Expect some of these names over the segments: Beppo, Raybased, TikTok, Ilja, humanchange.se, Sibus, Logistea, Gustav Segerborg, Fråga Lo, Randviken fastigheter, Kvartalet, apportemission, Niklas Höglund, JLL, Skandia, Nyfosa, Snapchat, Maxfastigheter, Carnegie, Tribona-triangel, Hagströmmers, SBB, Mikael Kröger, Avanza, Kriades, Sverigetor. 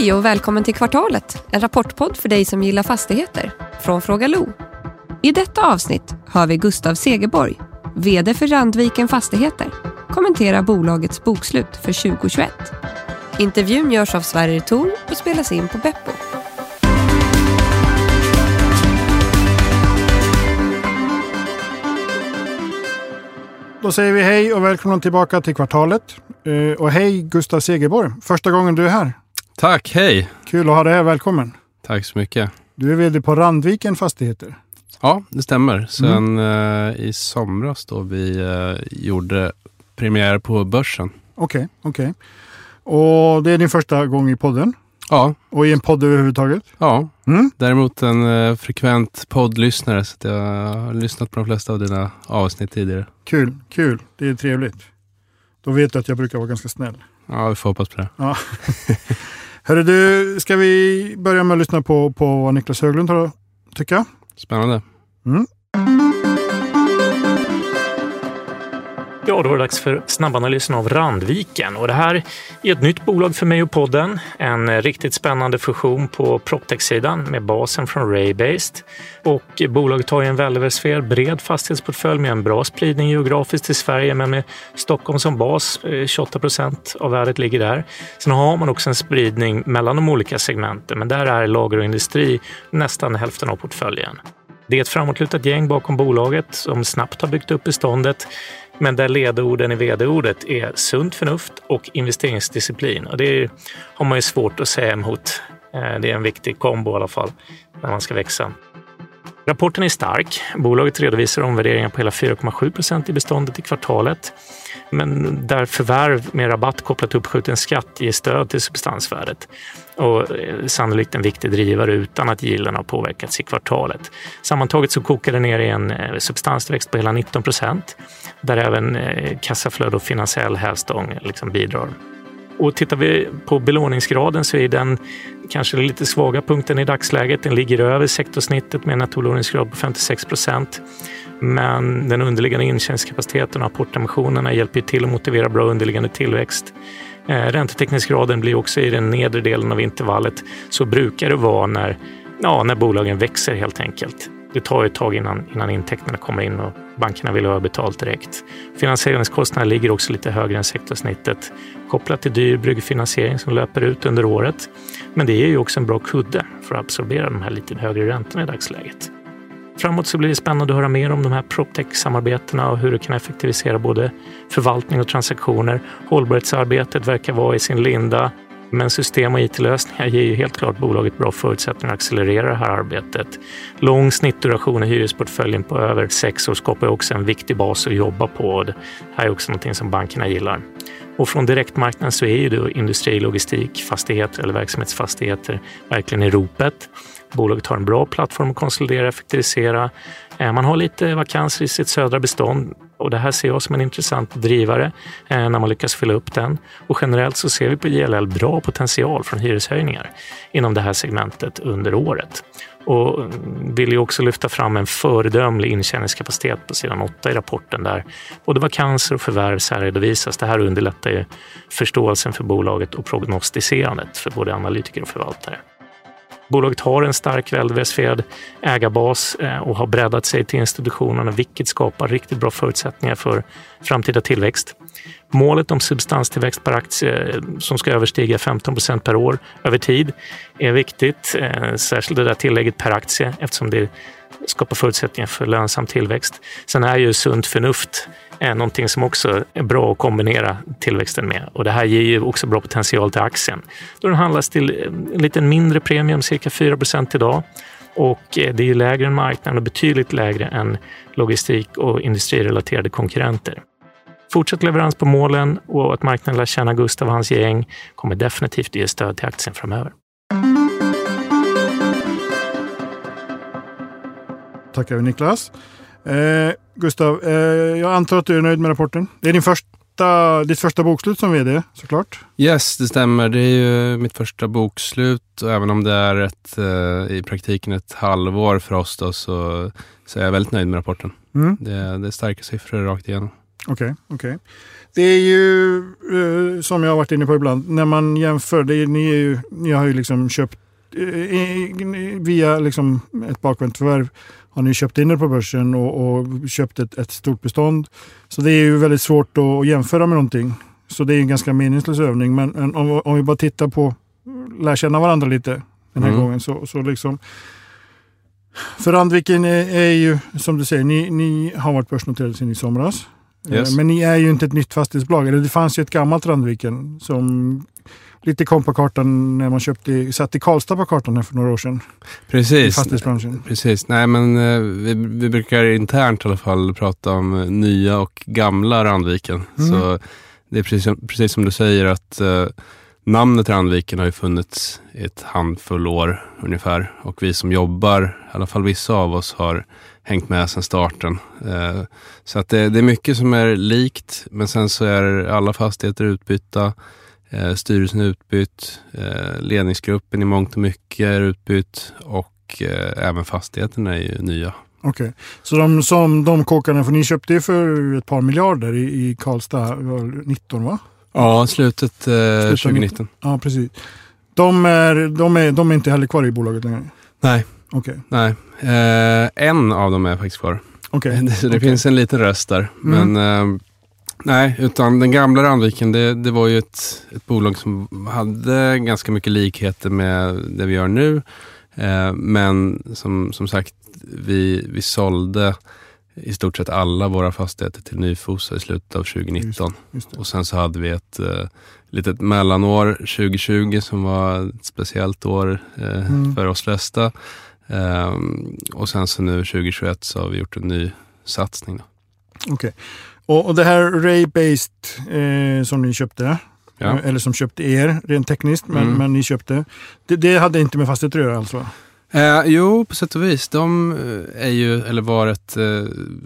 Hej och välkommen till Kvartalet, en rapportpodd för dig som gillar fastigheter, från Fråga Lo. I detta avsnitt hör vi Gustav Segerborg, vd för Randviken fastigheter, kommentera bolagets bokslut för 2021. Intervjun görs av Sverigetor och spelas in på Beppo. Då säger vi hej och välkommen tillbaka till Kvartalet. Och hej Gustav Segerborg, första gången du är här. Tack, hej. Kul att ha dig här, välkommen. Tack så mycket. Du är vd på Randviken fastigheter. Ja, det stämmer. Sen i somras då vi gjorde premiär på börsen. Okej. Och det är din första gång i podden? Ja. Och i en podd överhuvudtaget? Ja, däremot en frekvent poddlyssnare, så att jag har lyssnat på de flesta av dina avsnitt tidigare. Kul. Det är trevligt. Då vet du att jag brukar vara ganska snäll. Ja, vi får hoppas på det. Ja. Hörru du, ska vi börja med att lyssna på vad Niklas Höglund har att tycka? Spännande. Ja, då var det dags för snabbanalysen av Randviken, och det här är ett nytt bolag för mig och podden. En riktigt spännande fusion på PropTech-sidan med basen från Raybased, och bolaget har ju en väldiversifierad bred fastighetsportfölj med en bra spridning geografiskt i Sverige, men med Stockholm som bas, 28% av värdet ligger där. Sen har man också en spridning mellan de olika segmenten, men där är lager och industri nästan hälften av portföljen. Det är ett framåtlutat gäng bakom bolaget som snabbt har byggt upp beståndet, men där ledorden i vd-ordet är sunt förnuft och investeringsdisciplin. Och det har man ju svårt att säga emot. Det är en viktig kombo i alla fall när man ska växa. Rapporten är stark. Bolaget redovisar omvärderingar på hela 4,7% i beståndet i kvartalet. Men där förvärv med rabatt kopplat till uppskjuten skatt ger stöd till substansvärdet. Och sannolikt en viktig drivare utan att gilden har påverkats i kvartalet. Sammantaget så kokar det ner i en substanstillväxt på hela 19%. Där även kassaflöde och finansiell hävstång liksom bidrar. Och tittar vi på belåningsgraden så är den kanske lite svaga punkten i dagsläget. Den ligger över sektorsnittet med en nettobelåningsgrad på 56%. Men den underliggande intjäningskapaciteten och apportemissionerna hjälper till att motivera bra underliggande tillväxt. Räntetäckningsgraden blir också i den nedre delen av intervallet. Så brukar det vara när bolagen växer helt enkelt. Det tar ju ett tag innan intäkterna kommer in och bankerna vill ha betalt direkt. Finansieringskostnaderna ligger också lite högre än sektorsnittet, kopplat till dyr bryggfinansiering som löper ut under året. Men det är ju också en bra kudde för att absorbera de här lite högre räntorna i dagsläget. Framåt så blir det spännande att höra mer om de här PropTech-samarbetena och hur det kan effektivisera både förvaltning och transaktioner. Hållbarhetsarbetet verkar vara i sin linda. Men system- och it-lösningar ger ju helt klart bolaget bra förutsättningar att accelerera det här arbetet. Lång snittduration i hyresportföljen på över 6 år skapar också en viktig bas att jobba på. Det här är också något som bankerna gillar. Och från direktmarknaden så är ju då industri, logistik, fastigheter eller verksamhetsfastigheter verkligen i ropet. Bolaget har en bra plattform att konsolidera och effektivisera. Man har lite vakanser i sitt södra bestånd, och det här ser jag som en intressant drivare när man lyckas fylla upp den. Och generellt så ser vi på JLL bra potential från hyreshöjningar inom det här segmentet under året. Och vill ju också lyfta fram en föredömlig intjäningskapacitet på sidan 8 i rapporten där. Både vakanser och förvärv särredovisas. Det här underlättar ju förståelsen för bolaget och prognostiserandet för både analytiker och förvaltare. Bolaget har en stark väldiversifierad ägarbas och har breddat sig till institutionerna, vilket skapar riktigt bra förutsättningar för framtida tillväxt. Målet om substanstillväxt per aktie som ska överstiga 15% per år över tid är viktigt, särskilt det där tillägget per aktie eftersom det skapar förutsättningar för lönsam tillväxt. Sen är ju sunt förnuft någonting som också är bra att kombinera tillväxten med. Och det här ger ju också bra potential till aktien. Då den handlas till en liten mindre premium, cirka 4% idag. Och det är ju lägre än marknaden och betydligt lägre än logistik- och industrirelaterade konkurrenter. Fortsatt leverans på målen och att marknaden lär känna Gustav och hans gäng kommer definitivt ge stöd till aktien framöver. Tackar vi Niklas. Gustav, jag antar att du är nöjd med rapporten. Det är ditt första bokslut som vd, såklart. Yes, det stämmer. Det är ju mitt första bokslut, och även om det är i praktiken ett halvår för oss då, så är jag väldigt nöjd med rapporten. Det är starka siffror rakt igenom. Okej. Det är ju som jag har varit inne på ibland, när man jämför, ni har ju liksom köpt via liksom ett bakvänt förvärv har ni köpt in det på börsen och köpt ett stort bestånd. Så det är ju väldigt svårt att jämföra med någonting. Så det är en ganska meningslös övning. Men om vi bara tittar på, lär känna varandra lite den här gången. Så liksom, för Randviken är ju, som du säger, ni har varit börsnoterade sedan i somras. Yes. Men ni är ju inte ett nytt fastighetsbolag. Eller det fanns ju ett gammalt Randviken som lite kom på kartan när man satt i Karlstad på kartan här för några år sedan. Precis. I fastighetsbranschen. Precis. Nej, men vi brukar internt i alla fall prata om nya och gamla Randviken. Mm. Så det är precis som du säger att namnet Randviken har ju funnits i ett handfull år ungefär. Och vi som jobbar, i alla fall vissa av oss, har hängt med sedan starten. Så att det är mycket som är likt, men sen så är alla fastigheter utbytta. Styrelsen är utbytt, ledningsgruppen i mångt och mycket är utbytt och även fastigheterna är ju nya. Okej. Så de kåkarna, för ni köpte ju för ett par miljarder i Karlstad 19, va? Ja, slutet 2019. Ja, precis. De är inte heller kvar i bolaget längre? Nej. Okej. Nej. En av dem är faktiskt kvar. Okej. Så det finns en liten röst där. Mm. Men... nej, utan den gamla Randviken, det var ju ett bolag som hade ganska mycket likheter med det vi gör nu. Men som sagt, vi sålde i stort sett alla våra fastigheter till Nyfosa i slutet av 2019. Just det. Och sen så hade vi ett litet mellanår 2020 som var ett speciellt år för oss flesta. Och sen så nu 2021 så har vi gjort en ny satsning då. Okej. Och det här Raybased som ni köpte, eller som köpte er rent tekniskt, men ni köpte, det hade inte med fastigheter att göra alltså? Jo, på sätt och vis. De är ju, eller var ett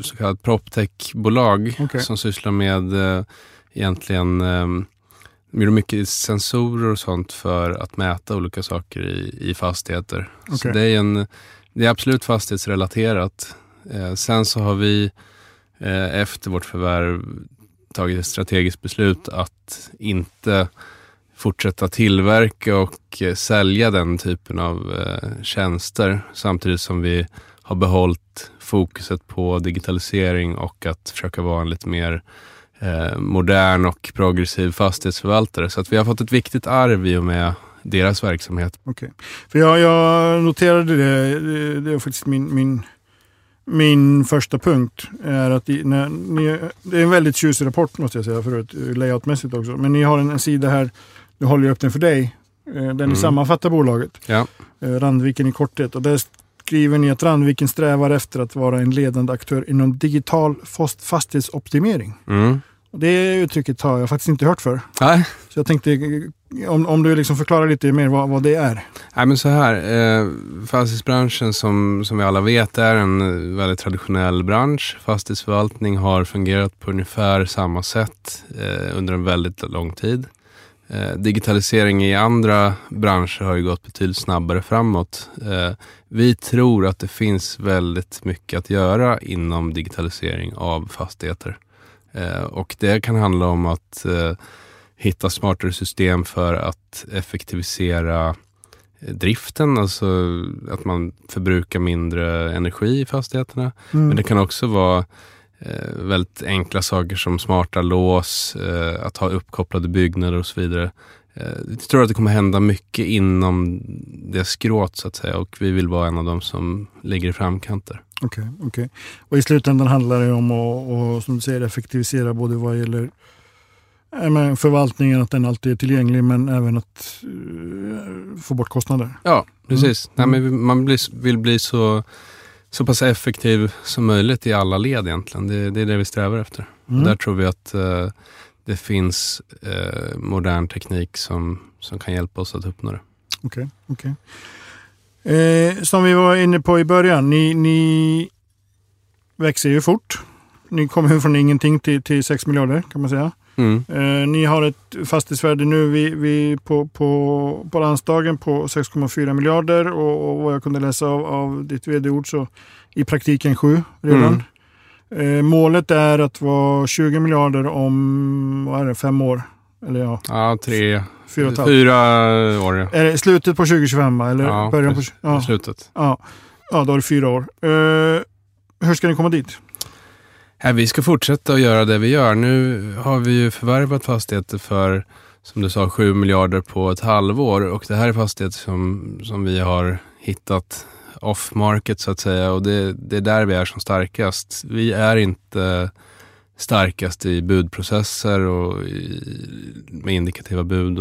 så kallat proptech-bolag som sysslar med egentligen mycket sensorer och sånt för att mäta olika saker i fastigheter. Okay. Så det är absolut fastighetsrelaterat. Sen så har vi efter vårt förvärv tagit ett strategiskt beslut att inte fortsätta tillverka och sälja den typen av tjänster, samtidigt som vi har behållit fokuset på digitalisering och att försöka vara en lite mer modern och progressiv fastighetsförvaltare. Så att vi har fått ett viktigt arv i och med deras verksamhet. Okej. För jag noterade det, det var faktiskt min första punkt är att det är en väldigt tjusig rapport, måste jag säga, förut, layoutmässigt också. Men ni har en sida här, du håller ju upp den för dig, där ni sammanfattar bolaget. Ja. Randviken i korthet. Och där skriver ni att Randviken strävar efter att vara en ledande aktör inom digital fastighetsoptimering. Mm. Det uttrycket har jag faktiskt inte hört för. Nej. Så jag tänkte, om du liksom förklarar lite mer vad det är. Nej, men så här, fastighetsbranschen som vi alla vet är en väldigt traditionell bransch. Fastighetsförvaltning har fungerat på ungefär samma sätt under en väldigt lång tid. Digitalisering i andra branscher har ju gått betydligt snabbare framåt. Vi tror att det finns väldigt mycket att göra inom digitalisering av fastigheter. Och det kan handla om att hitta smartare system för att effektivisera driften, alltså att man förbrukar mindre energi i fastigheterna. Mm. Men det kan också vara väldigt enkla saker som smarta lås, att ha uppkopplade byggnader och så vidare. Jag tror att det kommer hända mycket inom det skråt, så att säga, och vi vill vara en av dem som ligger i framkanter. Okej. Och i slutändan handlar det om att, som du säger, effektivisera både vad gäller förvaltningen, att den alltid är tillgänglig, men även att få bort kostnader. Ja, precis. Mm. Nej, men man vill bli så pass effektiv som möjligt i alla led egentligen. Det är det vi strävar efter. Mm. Och där tror vi att det finns modern teknik som kan hjälpa oss att uppnå det. Okej. Som vi var inne på i början, ni växer ju fort. Ni kommer från ingenting till 6 miljarder kan man säga. Mm. Ni har ett fastighetsvärde nu vi på landsdagen på 6,4 miljarder och vad jag kunde läsa av ditt vd-ord så i praktiken 7 redan. Målet är att vara 20 miljarder om, vad är det, 5 år? Eller ja. Ja, 4 år. Ja. Är det slutet på 2025 eller ja, början på ja. Slutet? Ja. Ja, då är det 4 år. Hur ska ni komma dit? Ja, vi ska fortsätta att göra det vi gör. Nu har vi ju förvärvat fastigheter för, som du sa, 7 miljarder på ett halvår. Och det här är fastigheter som vi har hittat off-market så att säga. Och det är där vi är som starkast. Vi är inte starkast i budprocesser och med indikativa bud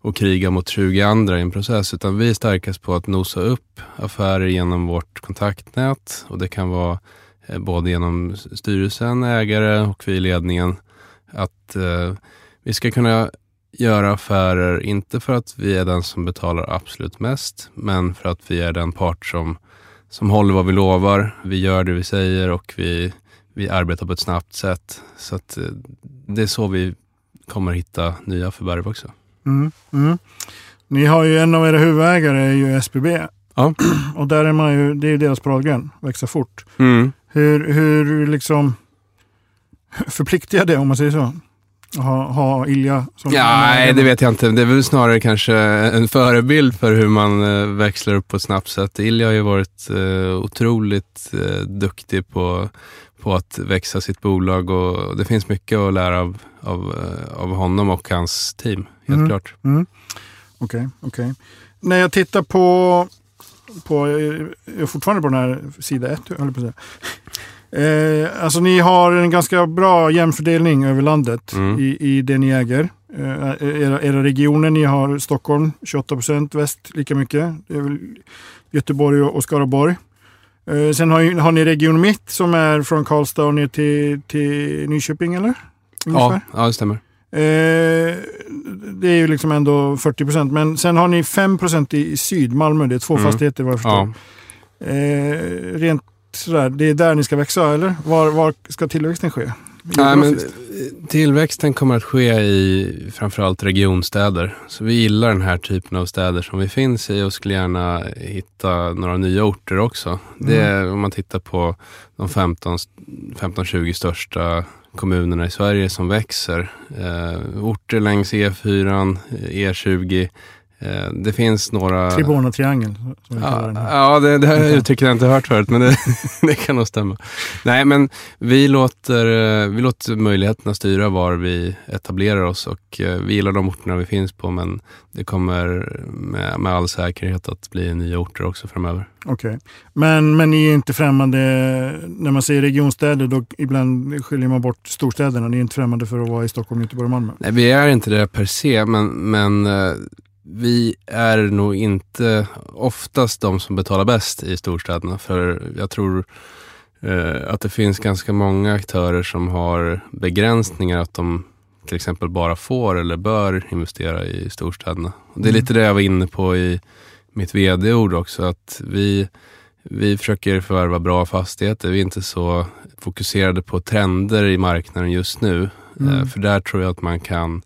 och kriga mot 20 andra i en process, utan vi är starkast på att nosa upp affärer genom vårt kontaktnät, och det kan vara både genom styrelsen, ägare och vi i ledningen, att vi ska kunna göra affärer inte för att vi är den som betalar absolut mest, men för att vi är den part som håller vad vi lovar, vi gör det vi säger och vi arbetar på ett snabbt sätt. Så att det är så vi kommer hitta nya förvärv också. Mm, mm. Ni har ju en av era huvudägare är ju SBB. Ja. Och där är man ju, det är ju deras prågen, växa fort. Mm. Hur liksom förpliktigar det, om man säger så? Ha Ilja som... Ja, nej, det vet jag inte. Det är väl snarare kanske en förebild för hur man växlar upp på ett snabbt sätt. Ilja har ju varit otroligt duktig på att växa sitt bolag, och det finns mycket att lära av honom och hans team, helt klart. Mm. Okej. När jag tittar på jag är fortfarande på den här sida 1, höll på att säga. Alltså ni har en ganska bra jämfördelning över landet i det ni äger. Era regioner, ni har Stockholm 28%, väst lika mycket. Det är väl Göteborg och Skaraborg. Sen har ni region mitt som är från Karlstad och ner till Nyköping, eller? Ungefär? Ja, det stämmer. Det är ju liksom ändå 40%. Men sen har ni 5% i syd, Malmö. Det är 2 fastigheter, vad jag förstår. Ja. Rent sådär, det är där ni ska växa, eller? Var ska tillväxten ske? Nej, men tillväxten kommer att ske i framförallt regionstäder. Så vi gillar den här typen av städer som vi finns i och skulle gärna hitta några nya orter också. Det är, om man tittar på de 15-20 största kommunerna i Sverige som växer. Orter längs E4, E20. Det finns några... Tribona-triangel. Ja, det här uttrycket jag inte hört förut, men det kan nog stämma. Nej, men vi låter möjligheterna styra var vi etablerar oss, och vi gillar de orterna vi finns på, men det kommer med all säkerhet att bli nya orter också framöver. Okej. Men ni är inte främmande, när man säger regionstäder, då ibland skiljer man bort storstäderna. Ni är inte främmande för att vara i Stockholm, Göteborg och Malmö? Nej, vi är inte det per se, men vi är nog inte oftast de som betalar bäst i storstäderna, för jag tror att det finns ganska många aktörer som har begränsningar, att de till exempel bara får eller bör investera i storstäderna. Och det är lite det jag var inne på i mitt vd-ord också, att vi försöker förvärva bra fastigheter. Vi är inte så fokuserade på trender i marknaden just nu, för där tror jag att man kan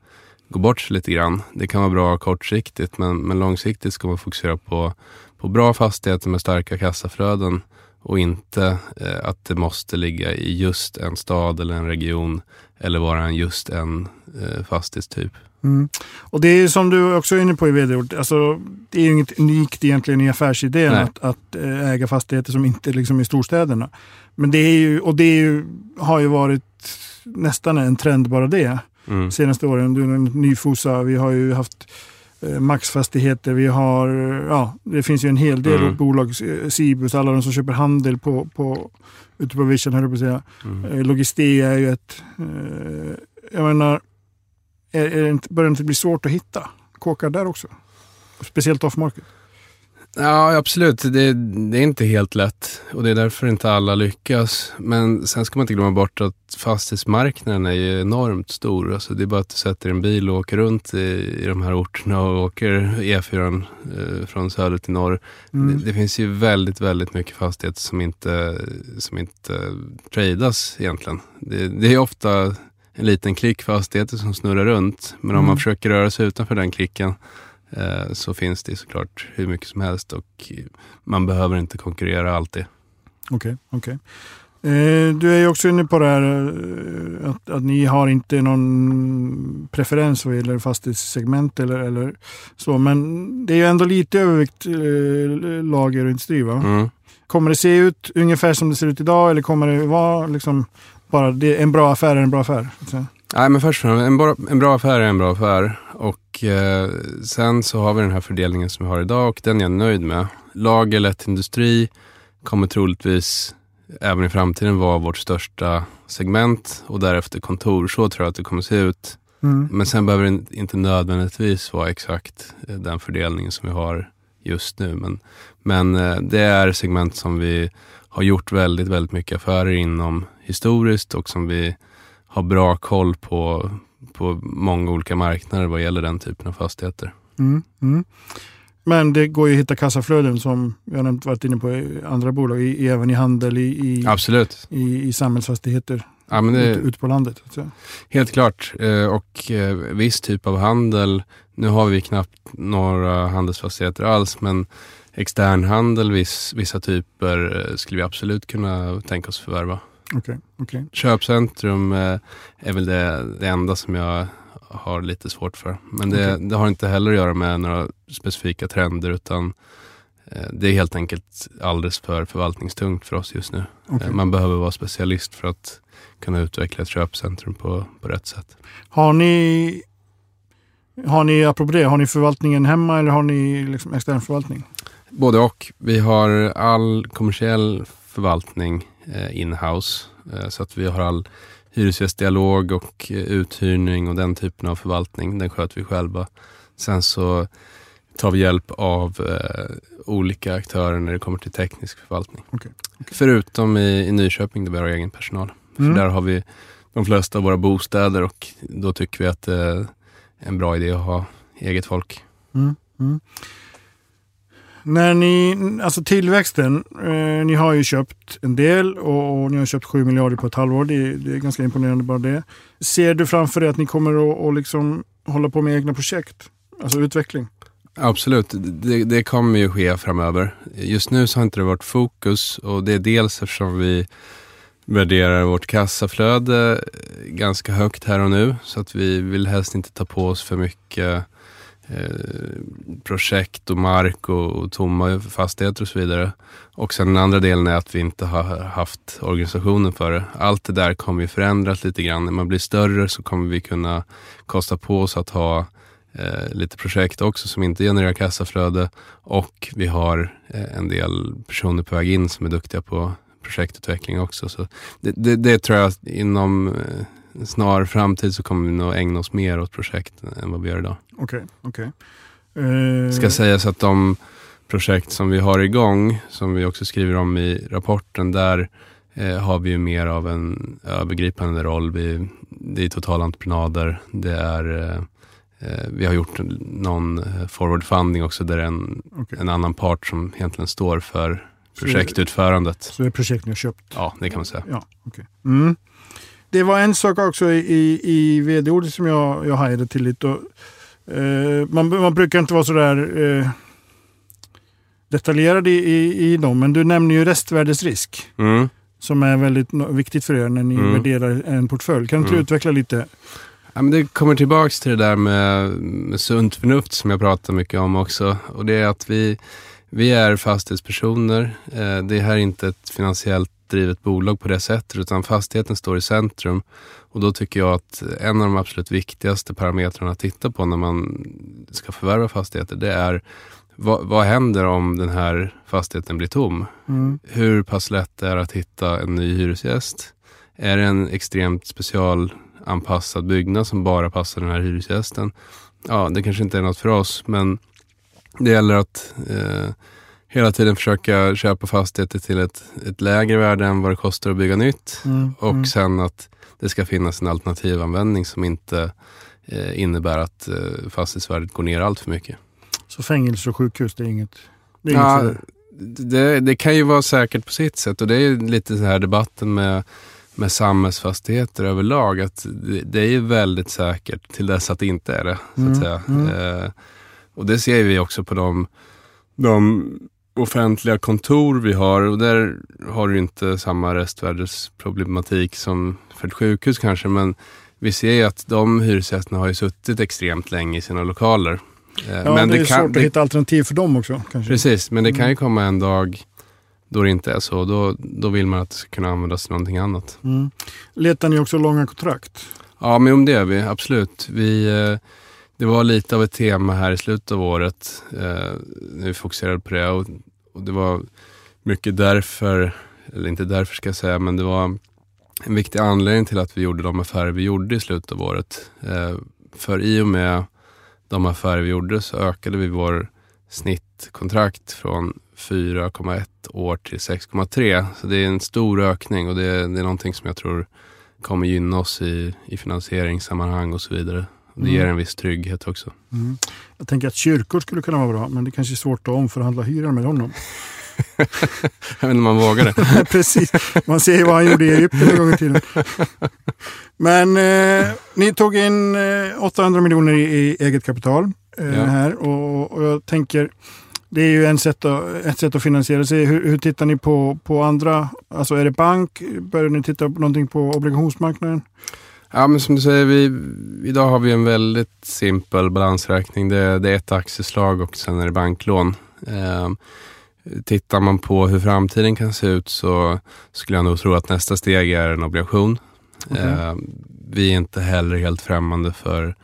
gå bort sig lite grann. Det kan vara bra kortsiktigt, men långsiktigt ska man fokusera på bra fastigheter med starka kassaflöden, och inte att det måste ligga i just en stad eller en region eller vara just en fastighetstyp. Mm. Och det är som du också är inne på i vd-ord, alltså, det är ju inget unikt egentligen i affärsidén att äga fastigheter som inte liksom i storstäderna. Men det är ju, och det är ju, har ju varit nästan en trend bara det. Senaste åren, du nämnde Nyfosa, vi har ju haft maxfastigheter, vi har, ja, det finns ju en hel del bolag, Sibus, alla de som köper handel ute på vision, höll jag på att säga. Logistea är ju ett, jag menar, börjar det inte bli svårt att hitta kåkar där också? Speciellt off-market. Ja, absolut. Det är inte helt lätt, och det är därför inte alla lyckas. Men sen ska man inte glömma bort att fastighetsmarknaden är ju enormt stor. Alltså det är bara att du sätter en bil och åker runt i de här orterna och åker E4 från söder till norr. Det finns ju väldigt, väldigt mycket fastigheter som inte tradas egentligen. Det är ofta en liten klick fastigheter som snurrar runt. Men om man försöker röra sig utanför den klicken, så finns det såklart hur mycket som helst, och man behöver inte konkurrera alltid. Okej. Du är ju också inne på det här att ni har inte någon preferens vad gäller fastighetssegment eller så, men det är ju ändå lite övervikt lager och industri, va? Mm. Kommer det se ut ungefär som det ser ut idag, eller kommer det vara liksom bara en bra affär är en bra affär? Nej, men först en bra affär är en bra affär, och sen så har vi den här fördelningen som vi har idag, och den är jag nöjd med. Lager, lätt industri kommer troligtvis även i framtiden vara vårt största segment, och därefter kontor. Så tror jag att det kommer se ut. Mm. Men sen behöver det inte nödvändigtvis vara exakt den fördelningen som vi har just nu. Men det är segment som vi har gjort väldigt, väldigt mycket affärer inom historiskt, och som vi har bra koll på många olika marknader vad gäller den typen av fastigheter. Mm, mm. Men det går ju att hitta kassaflöden, som jag nämnt, varit inne på i andra bolag, även i handel, absolut. I samhällsfastigheter, ja, men det, ut på landet. Så. Helt klart. Och viss typ av handel, nu har vi knappt några handelsfastigheter alls, men externhandel, vissa typer skulle vi absolut kunna tänka oss förvärva. Okay. Köpcentrum är väl det enda som jag har lite svårt för. Men det har inte heller att göra med några specifika trender, utan det är helt enkelt alldeles för förvaltningstungt för oss just nu. Okay. Man behöver vara specialist för att kunna utveckla ett köpcentrum på rätt sätt. Har ni förvaltningen hemma, eller har ni liksom extern förvaltning? Både och. Vi har all kommersiell förvaltning in-house, så att vi har all hyresgästdialog och uthyrning och den typen av förvaltning, den sköter vi själva. Sen så tar vi hjälp av olika aktörer när det kommer till teknisk förvaltning. Okay. Förutom i Nyköping där vi har egen personal. Mm. För där har vi de flesta av våra bostäder, och då tycker vi att det är en bra idé att ha eget folk. Mm. Mm. När ni, alltså tillväxten, ni har ju köpt en del, och ni har köpt 7 miljarder på ett halvår. Det är ganska imponerande bara det. Ser du framför dig att ni kommer att liksom hålla på med egna projekt? Alltså utveckling? Absolut, det kommer ju ske framöver. Just nu så har inte det varit fokus, och det är dels eftersom vi värderar vårt kassaflöde ganska högt här och nu, så att vi vill helst inte ta på oss för mycket projekt och mark och tomma fastigheter och så vidare. Och sen den andra delen är att vi inte har haft organisationen för det. Allt det där kommer ju förändras lite grann. När man blir större så kommer vi kunna kosta på oss att ha lite projekt också som inte genererar kassaflöde, och vi har en del personer på väg in som är duktiga på projektutveckling också. Så det tror jag att inom snar framtid så kommer vi nog ägna oss mer åt projekt än vad vi gör idag. Okej. Ska sägas att de projekt som vi har igång, som vi också skriver om i rapporten, där har vi ju mer av en övergripande roll. Det är totala entreprenader. Det är, vi har gjort någon forward funding också, där en annan part som egentligen står för projektutförandet. Så det är projekt ni har köpt? Ja, det kan man säga. Ja, okej. Mm. Det var en sak också i vd-ordet som jag hajade till lite. Och, man brukar inte vara så där detaljerad i dem, men du nämner ju restvärdesrisk, som är väldigt viktigt för er när ni värderar en portfölj. Kan du utveckla lite? Ja, men det kommer tillbaka till det där med sunt förnuft som jag pratar mycket om också. Och det är att vi är fastighetspersoner. Det här är inte ett finansiellt drivet bolag på det sättet, utan fastigheten står i centrum, och då tycker jag att en av de absolut viktigaste parametrarna att titta på när man ska förvärva fastigheter, det är vad händer om den här fastigheten blir tom? Hur pass lätt är det att hitta en ny hyresgäst? Är det en extremt specialanpassad byggnad som bara passar den här hyresgästen? Ja, det kanske inte är något för oss, men det gäller att hela tiden försöka köpa fastigheter till ett lägre värde än vad det kostar att bygga nytt. Och sen att det ska finnas en alternativanvändning som inte innebär att fastighetsvärdet går ner allt för mycket. Så fängelse och sjukhus, det är inget? Det kan ju vara säkert på sitt sätt, och det är lite så här debatten med samhällsfastigheter överlag, att det är väldigt säkert till dess att det inte är det, så att säga. Och det ser vi också på de offentliga kontor vi har, och där har du inte samma restvärdesproblematik som för ett sjukhus kanske, men vi ser ju att de hyresgästerna har ju suttit extremt länge i sina lokaler. Ja, men det är svårt att hitta alternativ för dem också. Kanske. Precis, men det kan ju komma en dag då det inte är så. Då vill man att det ska kunna användas till någonting annat. Mm. Letar ni också långa kontrakt? Ja, men om det är vi, absolut. Det var lite av ett tema här i slutet av året när vi fokuserade på det. Och det var mycket därför, eller inte därför ska jag säga, men det var en viktig anledning till att vi gjorde de affärer vi gjorde i slutet av året. För i och med de affärer vi gjorde så ökade vi vår snittkontrakt från 4,1 år till 6,3. Så det är en stor ökning, och det är någonting som jag tror kommer gynna oss i finansieringssammanhang och så vidare. Det ger en viss trygghet också. Mm. Jag tänker att kyrkor skulle kunna vara bra, men det kanske är svårt att omförhandla hyran med honom. Jag vet inte om man vågar det. Precis, man ser ju vad han gjorde i Egypten en gång i tiden. Men ni tog in 800 miljoner i eget kapital här, och jag tänker, det är ju ett sätt att finansiera sig. Hur tittar ni på andra? Alltså är det bank? Börjar ni titta på någonting på obligationsmarknaden? Ja, men som du säger, idag har vi en väldigt simpel balansräkning. Det är ett aktieslag och sen är det banklån. Tittar man på hur framtiden kan se ut så skulle jag nog tro att nästa steg är en obligation. Okay. Vi är inte heller helt främmande för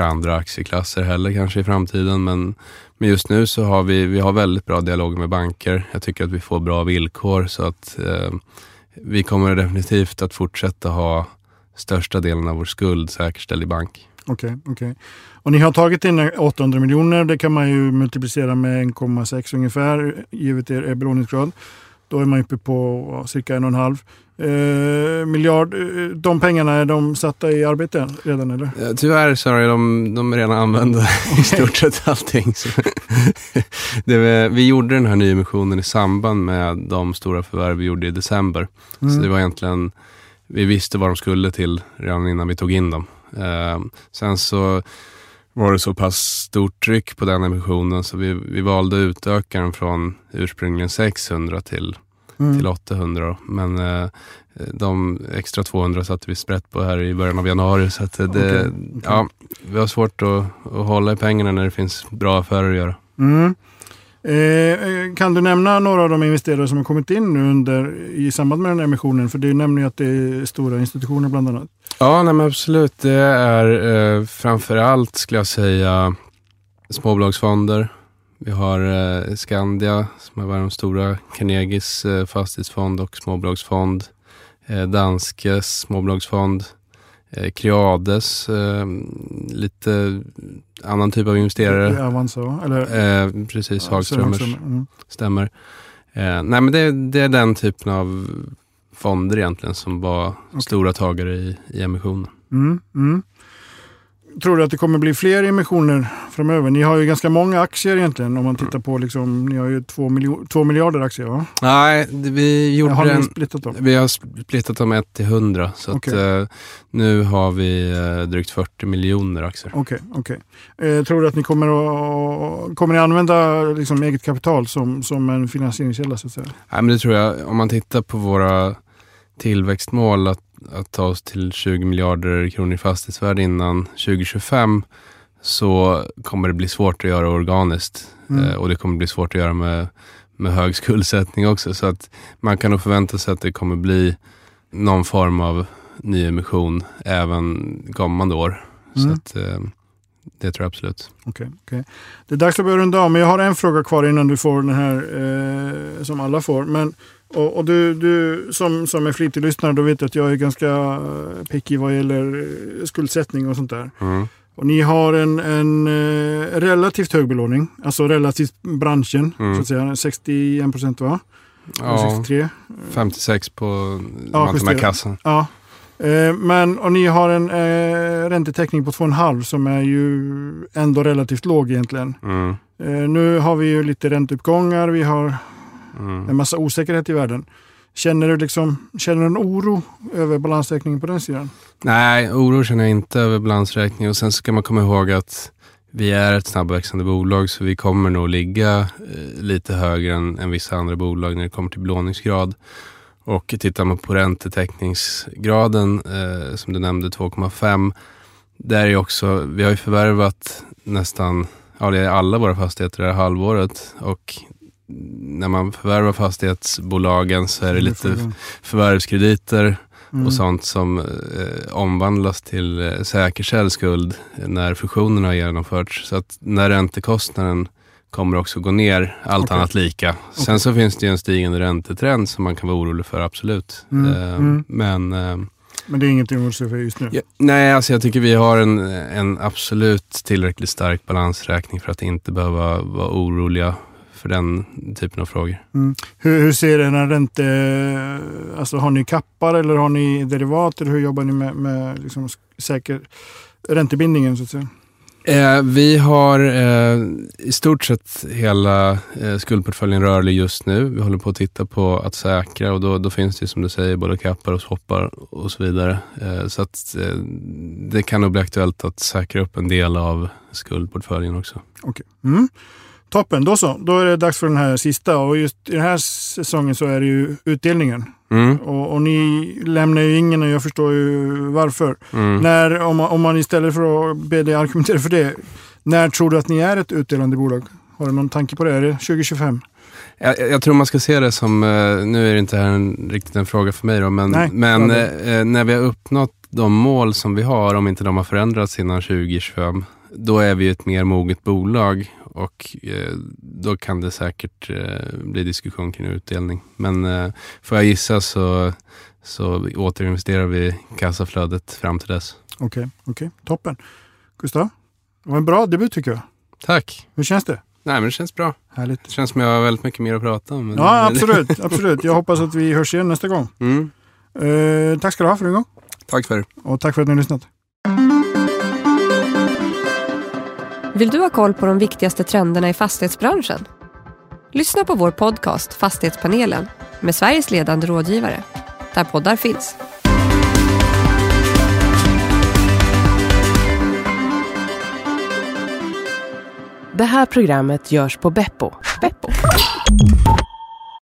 andra aktieklasser heller kanske i framtiden. Men just nu så har vi har väldigt bra dialog med banker. Jag tycker att vi får bra villkor, så att vi kommer definitivt att fortsätta ha största delen av vår skuld säkerställd i bank. Okej. Och ni har tagit in 800 miljoner. Det kan man ju multiplicera med 1,6 ungefär, givet er belåningsgrad. Då är man uppe på cirka 1,5 miljard. De pengarna, är de satta i arbete redan, eller? Tyvärr så är de redan använda i stort sett allting. Vi gjorde den här nyemissionen i samband med de stora förvärv vi gjorde i december. Mm. Så det var egentligen, vi visste vad de skulle till redan innan vi tog in dem. Sen så var det så pass stort tryck på den emissionen så vi valde att utöka den från ursprungligen 600 till 800. Men de extra 200 satte vi sprätt på här i början av januari. Så att okay. Ja, vi har svårt att hålla i pengarna när det finns bra affärer att göra. Mm. Kan du nämna några av de investerare som har kommit in nu i samband med den här emissionen? För du nämner ju att det är stora institutioner bland annat. Ja, nej men absolut. Det är framförallt, skulle jag säga, småbolagsfonder. Vi har Skandia som är de stora, Carnegies fastighetsfond och småbolagsfond. Danskes småbolagsfond. Kriades, lite annan typ av investerare. Avanza, eller? Precis, Hagströmmers. Stämmer. Nej, men det är den typen av fonder egentligen som var stora tagare i emissionen. Tror du att det kommer bli fler emissioner framöver? Ni har ju ganska många aktier egentligen om man tittar på, liksom, ni har ju 2 miljarder aktier, va? Nej, vi har splittat dem 1 till 100, så att nu har vi drygt 40 miljoner aktier. Okej. Tror du att ni kommer ni använda, liksom, eget kapital som en finansieringskälla, så att säga? Nej, men det tror jag, om man tittar på våra tillväxtmål att ta oss till 20 miljarder kronor i fastighetsvärde innan 2025, så kommer det bli svårt att göra organiskt. Och det kommer bli svårt att göra med hög skuldsättning också. Så att man kan nog förvänta sig att det kommer bli någon form av nyemission även kommande år. Så att det tror jag absolut. Okej. Det är dags att börja runda av, men jag har en fråga kvar innan du får den här som alla får. Men Och du som är flitig lyssnare, då vet jag att jag är ganska picky vad gäller skuldsättning och sånt där. Mm. Och ni har en relativt hög belåning, alltså relativt branschen, så att säga, 61%, va? Ja, 63. 56 på kassan. Ja. Men och ni har en räntetäckning på 2,5 som är ju ändå relativt låg egentligen. Mm. Nu har vi ju lite ränteuppgångar, vi har en massa osäkerhet i världen. Känner du en oro över balansräkningen på den sidan? Nej, oro känner jag inte över balansräkningen. Och sen ska man komma ihåg att vi är ett snabbväxande bolag, så vi kommer nog ligga lite högre än vissa andra bolag när det kommer till belåningsgrad. Och tittar man på räntetäckningsgraden som du nämnde, 2,5, där är också, vi har ju förvärvat nästan alla våra fastigheter det här halvåret, och när man förvärvar fastighetsbolagen så är det lite förvärvskrediter och sånt som omvandlas till säkerställd skuld när fusionerna har genomförts. Så att när räntekostnaden kommer också gå ner, allt annat lika. Sen så finns det ju en stigande räntetrend som man kan vara orolig för, absolut. Men det är ingenting man ser för just nu? Ja, nej, alltså jag tycker vi har en absolut tillräckligt stark balansräkning för att inte behöva vara oroliga för den typen av frågor. Mm. Hur ser den här ränte... Alltså har ni kappar eller har ni derivat? Eller hur jobbar ni med liksom säker räntebindningen så att säga? Vi har i stort sett hela skuldportföljen rörlig just nu. Vi håller på att titta på att säkra, och då finns det ju som du säger både kappar och swappar och så vidare. Så att det kan nog bli aktuellt att säkra upp en del av skuldportföljen också. Okej. Mm. Toppen, då så. Då är det dags för den här sista, och just i den här säsongen så är det ju utdelningen. Mm. Och ni lämnar ju ingen, och jag förstår ju varför. Mm. När, om man istället för att be dig argumentera för det, när tror du att ni är ett utdelande bolag? Har du någon tanke på det? Är det 2025? Jag tror man ska se det som, nu är det inte här riktigt en fråga för mig då, men när vi har uppnått de mål som vi har, om inte de har förändrats innan 2025, då är vi ett mer moget bolag. Och då kan det säkert bli diskussion kring utdelning. Men får jag gissa så återinvesterar vi kassaflödet fram till dess. Okej. Toppen. Gustav, det var en bra debut tycker jag. Tack. Hur känns det? Nej, men det känns bra. Härligt. Det känns som jag har väldigt mycket mer att prata om. Men... Ja, absolut. Absolut. Jag hoppas att vi hörs igen nästa gång. Mm. Tack ska du ha för en gång. Tack för det. Och tack för att ni har lyssnat. Vill du ha koll på de viktigaste trenderna i fastighetsbranschen? Lyssna på vår podcast Fastighetspanelen med Sveriges ledande rådgivare, där poddar finns. Det här programmet görs på Beppo.